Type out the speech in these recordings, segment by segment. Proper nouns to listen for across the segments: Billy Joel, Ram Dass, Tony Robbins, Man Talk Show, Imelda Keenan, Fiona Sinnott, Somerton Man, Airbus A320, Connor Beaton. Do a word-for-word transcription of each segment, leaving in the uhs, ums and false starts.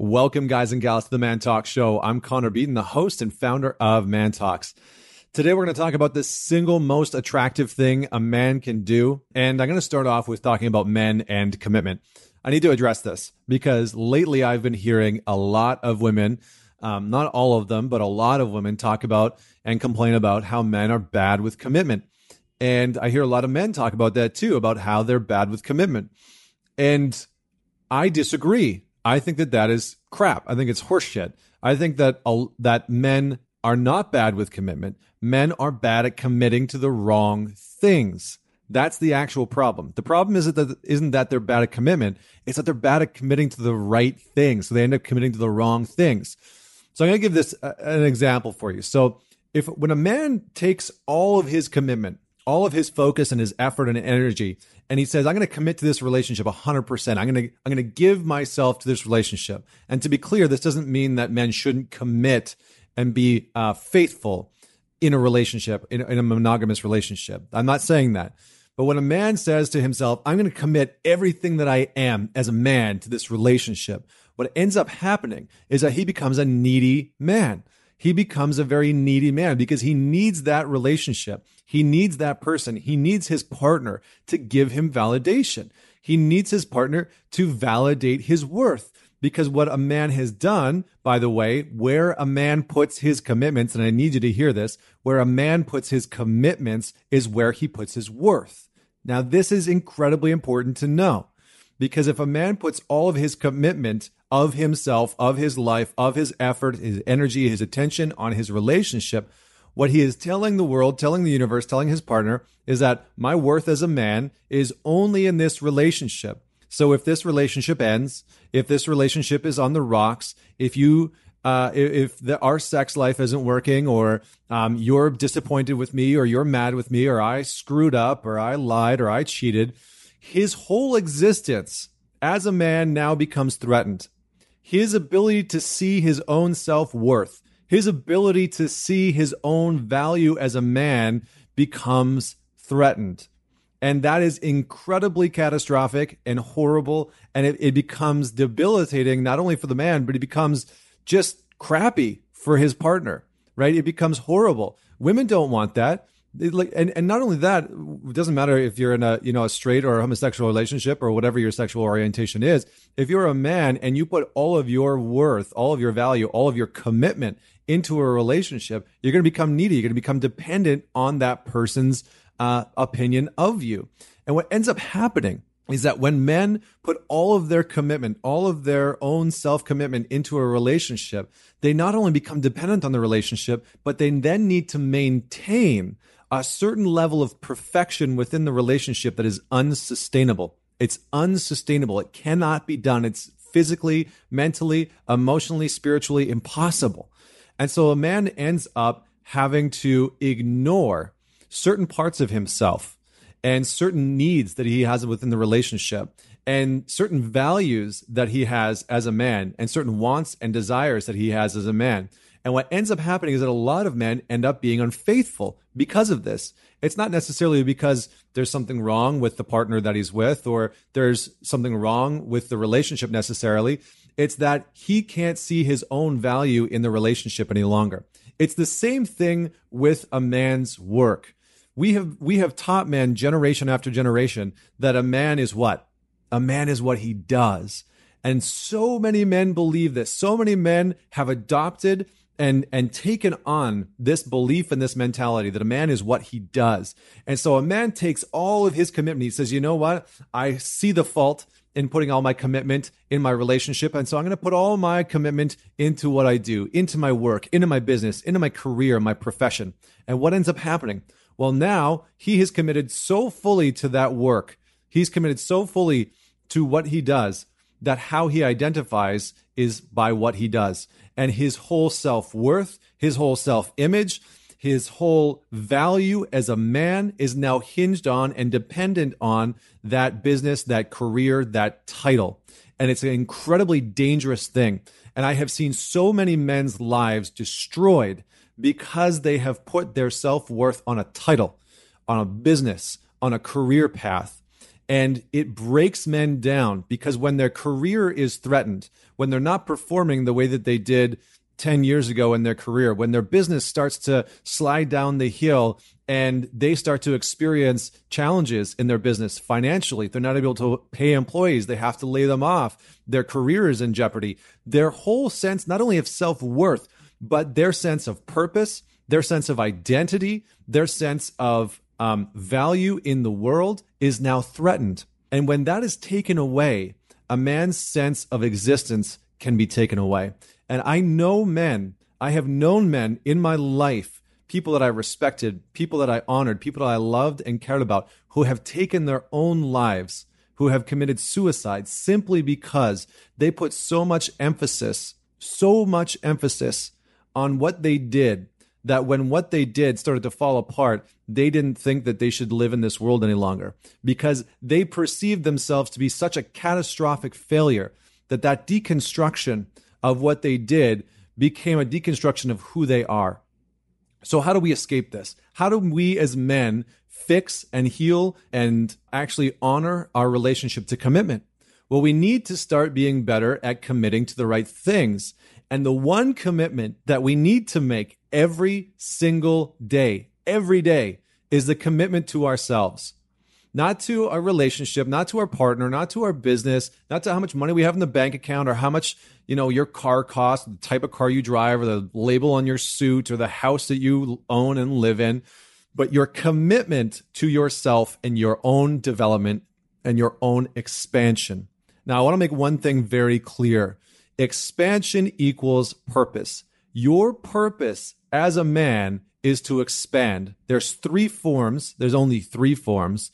Welcome, guys and gals, to the Man Talk Show. I'm Connor Beaton, the host and founder of Man Talks. Today, we're going to talk about the single most attractive thing a man can do. And I'm going to start off with talking about men and commitment. I need to address this because lately I've been hearing a lot of women, um, not all of them, but a lot of women talk about and complain about how men are bad with commitment. And I hear a lot of men talk about that too, about how they're bad with commitment. And I disagree. I think that that is crap. I think it's horseshit. I think that uh, that men are not bad with commitment. Men are bad at committing to the wrong things. That's the actual problem. The problem isn't that, isn't that they're bad at commitment. It's that they're bad at committing to the right things. So they end up committing to the wrong things. So I'm going to give this a, an example for you. So if when a man takes all of his commitment, all of his focus and his effort and energy, and he says, I'm going to commit to this relationship one hundred percent. I'm going to, I'm going to give myself to this relationship. And to be clear, this doesn't mean that men shouldn't commit and be uh, faithful in a relationship, in, in a monogamous relationship. I'm not saying that. But when a man says to himself, I'm going to commit everything that I am as a man to this relationship, what ends up happening is that he becomes a needy man. He becomes a very needy man because he needs that relationship. He needs that person. He needs his partner to give him validation. He needs his partner to validate his worth, because what a man has done, by the way, where a man puts his commitments, and I need you to hear this, where a man puts his commitments is where he puts his worth. Now, this is incredibly important to know, because if a man puts all of his commitment of himself, of his life, of his effort, his energy, his attention on his relationship, what he is telling the world, telling the universe, telling his partner is that my worth as a man is only in this relationship. So if this relationship ends, if this relationship is on the rocks, if you, uh, if the, our sex life isn't working, or um, you're disappointed with me, or you're mad with me, or I screwed up, or I lied, or I cheated, his whole existence as a man now becomes threatened. His ability to see his own self-worth, his ability to see his own value as a man becomes threatened. And that is incredibly catastrophic and horrible. And it, it becomes debilitating, not only for the man, but it becomes just crappy for his partner, right? It becomes horrible. Women don't want that. Like, and, and not only that, it doesn't matter if you're in a, you know, a straight or a homosexual relationship or whatever your sexual orientation is. If you're a man and you put all of your worth, all of your value, all of your commitment into a relationship, you're going to become needy. You're going to become dependent on that person's uh, opinion of you. And what ends up happening is that when men put all of their commitment, all of their own self-commitment into a relationship, they not only become dependent on the relationship, but they then need to maintain a certain level of perfection within the relationship that is unsustainable. It's unsustainable. It cannot be done. It's physically, mentally, emotionally, spiritually impossible. And so a man ends up having to ignore certain parts of himself and certain needs that he has within the relationship, and certain values that he has as a man, and certain wants and desires that he has as a man. And what ends up happening is that a lot of men end up being unfaithful because of this. It's not necessarily because there's something wrong with the partner that he's with, or there's something wrong with the relationship necessarily. It's that he can't see his own value in the relationship any longer. It's the same thing with a man's work. We have we have taught men generation after generation that a man is what? A man is what he does. And so many men believe this. So many men have adopted and and taken on this belief and this mentality that a man is what he does. And so a man takes all of his commitment. He says, you know what? I see the fault in putting all my commitment in my relationship. And so I'm going to put all my commitment into what I do, into my work, into my business, into my career, my profession. And what ends up happening? Well, now he has committed so fully to that work. He's committed so fully to what he does that how he identifies is by what he does. And his whole self-worth, his whole self-image, his whole value as a man is now hinged on and dependent on that business, that career, that title. And it's an incredibly dangerous thing. And I have seen so many men's lives destroyed because they have put their self-worth on a title, on a business, on a career path. And it breaks men down, because when their career is threatened, when they're not performing the way that they did ten years ago in their career, when their business starts to slide down the hill and they start to experience challenges in their business financially, they're not able to pay employees, they have to lay them off, their career is in jeopardy, their whole sense, not only of self-worth, but their sense of purpose, their sense of identity, their sense of um, value in the world is now threatened. And when that is taken away, a man's sense of existence can be taken away. And I know men, I have known men in my life, people that I respected, people that I honored, people that I loved and cared about, who have taken their own lives, who have committed suicide simply because they put so much emphasis, so much emphasis on what they did, that when what they did started to fall apart, they didn't think that they should live in this world any longer, because they perceived themselves to be such a catastrophic failure that that deconstruction of what they did became a deconstruction of who they are. So how do we escape this? How do we as men fix and heal and actually honor our relationship to commitment? Well, we need to start being better at committing to the right things. And the one commitment that we need to make every single day, every day, is the commitment to ourselves. Not to our relationship, not to our partner, not to our business, not to how much money we have in the bank account, or how much, you know, your car costs, the type of car you drive, or the label on your suit, or the house that you own and live in, but your commitment to yourself and your own development and your own expansion. Now, I want to make one thing very clear. Expansion equals purpose. Your purpose as a man is to expand. There's three forms. There's only three forms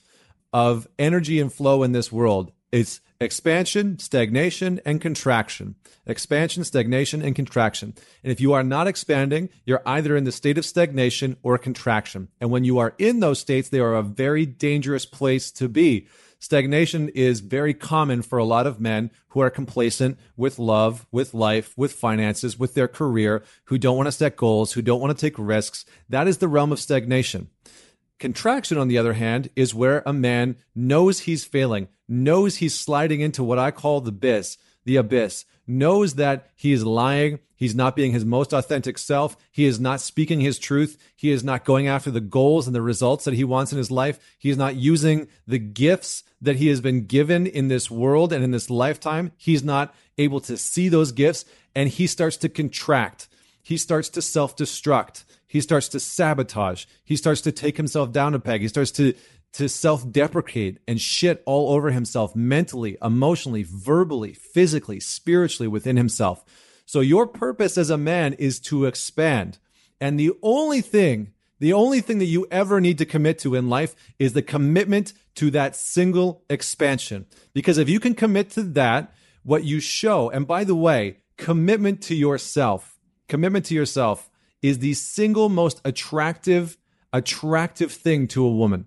of energy and flow in this world. It's expansion, stagnation, and contraction. Expansion, stagnation, and contraction. And if you are not expanding, you're either in the state of stagnation or contraction. And when you are in those states, they are a very dangerous place to be. Stagnation is very common for a lot of men who are complacent with love, with life, with finances, with their career, who don't want to set goals, who don't want to take risks. That is the realm of stagnation. Contraction, on the other hand, is where a man knows he's failing, knows he's sliding into what I call the abyss, the abyss, knows that he is lying, he's not being his most authentic self, he is not speaking his truth, he is not going after the goals and the results that he wants in his life, he is not using the gifts that he has been given in this world and in this lifetime, he's not able to see those gifts, and he starts to contract, he starts to self-destruct. He starts to sabotage. He starts to take himself down a peg. He starts to, to self-deprecate and shit all over himself mentally, emotionally, verbally, physically, spiritually, within himself. So your purpose as a man is to expand. And the only thing, the only thing that you ever need to commit to in life is the commitment to that single expansion. Because if you can commit to that, what you show, and by the way, commitment to yourself, commitment to yourself, is the single most attractive, attractive thing to a woman.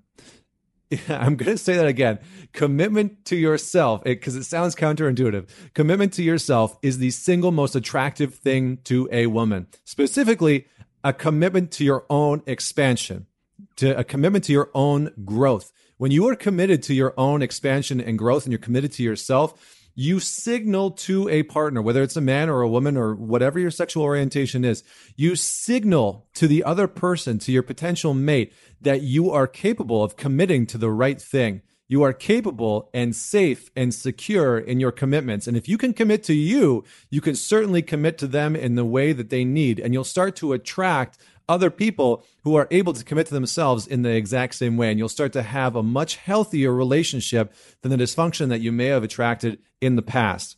I'm going to say that again. Commitment to yourself, because it, it sounds counterintuitive. Commitment to yourself is the single most attractive thing to a woman. Specifically, a commitment to your own expansion, to a commitment to your own growth. When you are committed to your own expansion and growth, and you're committed to yourself, you signal to a partner, whether it's a man or a woman or whatever your sexual orientation is, you signal to the other person, to your potential mate, that you are capable of committing to the right thing. You are capable and safe and secure in your commitments. And if you can commit to you, you can certainly commit to them in the way that they need. And you'll start to attract other people who are able to commit to themselves in the exact same way. And you'll start to have a much healthier relationship than the dysfunction that you may have attracted in the past.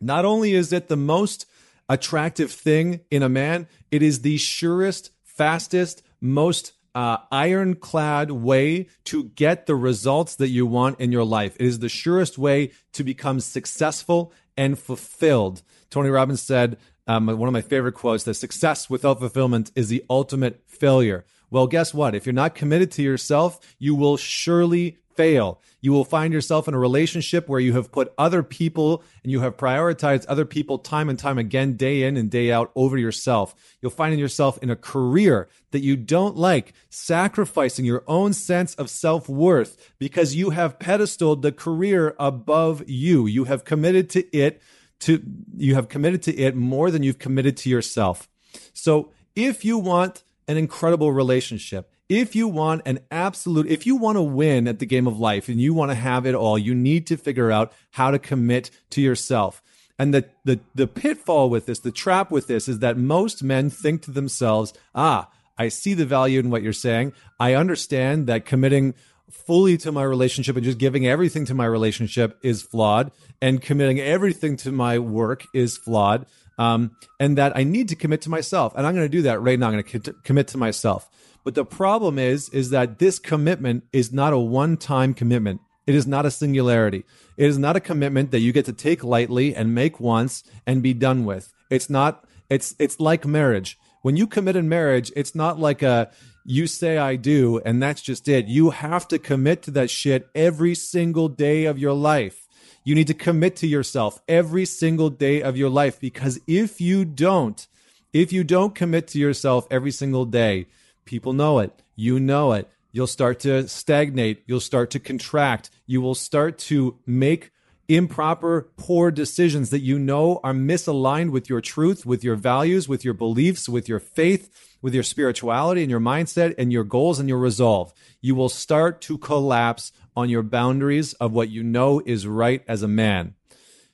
Not only is it the most attractive thing in a man, it is the surest, fastest, most uh, ironclad way to get the results that you want in your life. It is the surest way to become successful and fulfilled. Tony Robbins said, Um, one of my favorite quotes, that success without fulfillment is the ultimate failure. Well, guess what? If you're not committed to yourself, you will surely fail. You will find yourself in a relationship where you have put other people and you have prioritized other people time and time again, day in and day out over yourself. You'll find yourself in a career that you don't like, sacrificing your own sense of self-worth because you have pedestaled the career above you. You have committed to it to, you have committed to it more than you've committed to yourself. So if you want an incredible relationship, if you want an absolute, if you want to win at the game of life and you want to have it all, you need to figure out how to commit to yourself. And the, the, the pitfall with this, the trap with this is that most men think to themselves, ah, I see the value in what you're saying. I understand that committing fully to my relationship and just giving everything to my relationship is flawed, and committing everything to my work is flawed, um, and that I need to commit to myself. And I'm going to do that right now. I'm going to commit to myself. But the problem is, is that this commitment is not a one-time commitment. It is not a singularity. It is not a commitment that you get to take lightly and make once and be done with. It's not, it's, it's like marriage. When you commit in marriage, it's not like a, you say I do, and that's just it. You have to commit to that shit every single day of your life. You need to commit to yourself every single day of your life, because if you don't, if you don't commit to yourself every single day, people know it. You know it. You'll start to stagnate. You'll start to contract. You will start to make improper, poor decisions that you know are misaligned with your truth, with your values, with your beliefs, with your faith, with your spirituality and your mindset and your goals and your resolve. You will start to collapse on your boundaries of what you know is right as a man.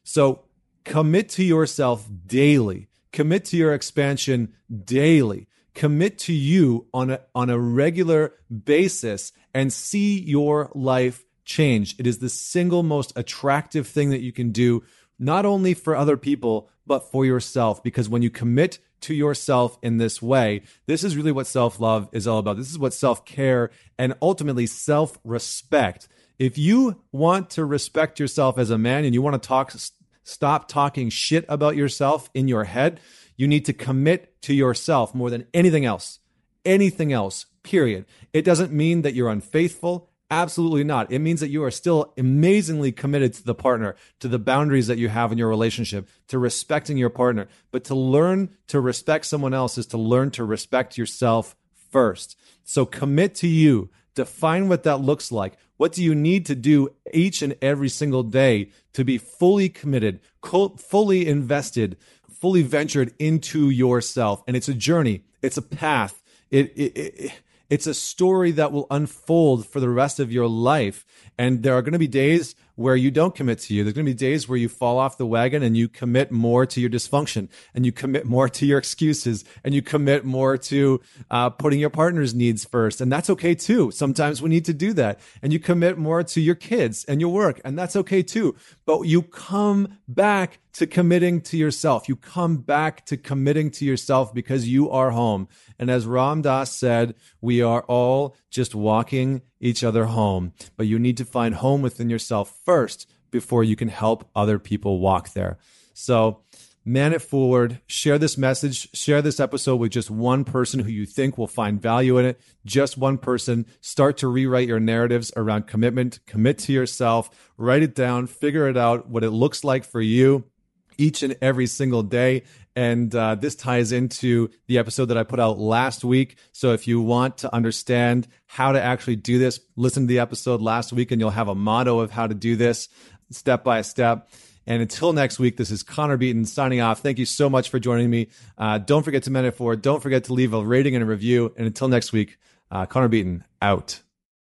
So commit to yourself daily. Commit to your expansion daily. Commit to you on a, on a regular basis and see your life change. It is the single most attractive thing that you can do, not only for other people, but for yourself. Because when you commit to yourself in this way, this is really what self-love is all about. This is what self-care and ultimately self-respect. If you want to respect yourself as a man and you want to talk, stop talking shit about yourself in your head, you need to commit to yourself more than anything else, anything else, period. It doesn't mean that you're unfaithful. Absolutely not. It means that you are still amazingly committed to the partner, to the boundaries that you have in your relationship, to respecting your partner. But to learn to respect someone else is to learn to respect yourself first. So commit to you. Define what that looks like. What do you need to do each and every single day to be fully committed, fully invested, fully ventured into yourself? And it's a journey. It's a path. It, it, it, it's a story that will unfold for the rest of your life. And there are going to be days where you don't commit to you. There's going to be days where you fall off the wagon and you commit more to your dysfunction, and you commit more to your excuses, and you commit more to uh, putting your partner's needs first. And that's okay too. Sometimes we need to do that. And you commit more to your kids and your work, and that's okay too. But you come back to committing to yourself. You come back to committing to yourself because you are home. And as Ram Dass said, we are all just walking each other home. But you need to find home within yourself first before you can help other people walk there. So man it forward. Share this message. Share this episode with just one person who you think will find value in it. Just one person. Start to rewrite your narratives around commitment. Commit to yourself. Write it down. Figure it out what it looks like for you each and every single day. And uh, this ties into the episode that I put out last week. So if you want to understand how to actually do this, listen to the episode last week and you'll have a motto of how to do this step by step. And until next week, this is Connor Beaton signing off. Thank you so much for joining me. Uh, don't forget to man it forward. Don't forget to leave a rating and a review. And until next week, uh, Connor Beaton out.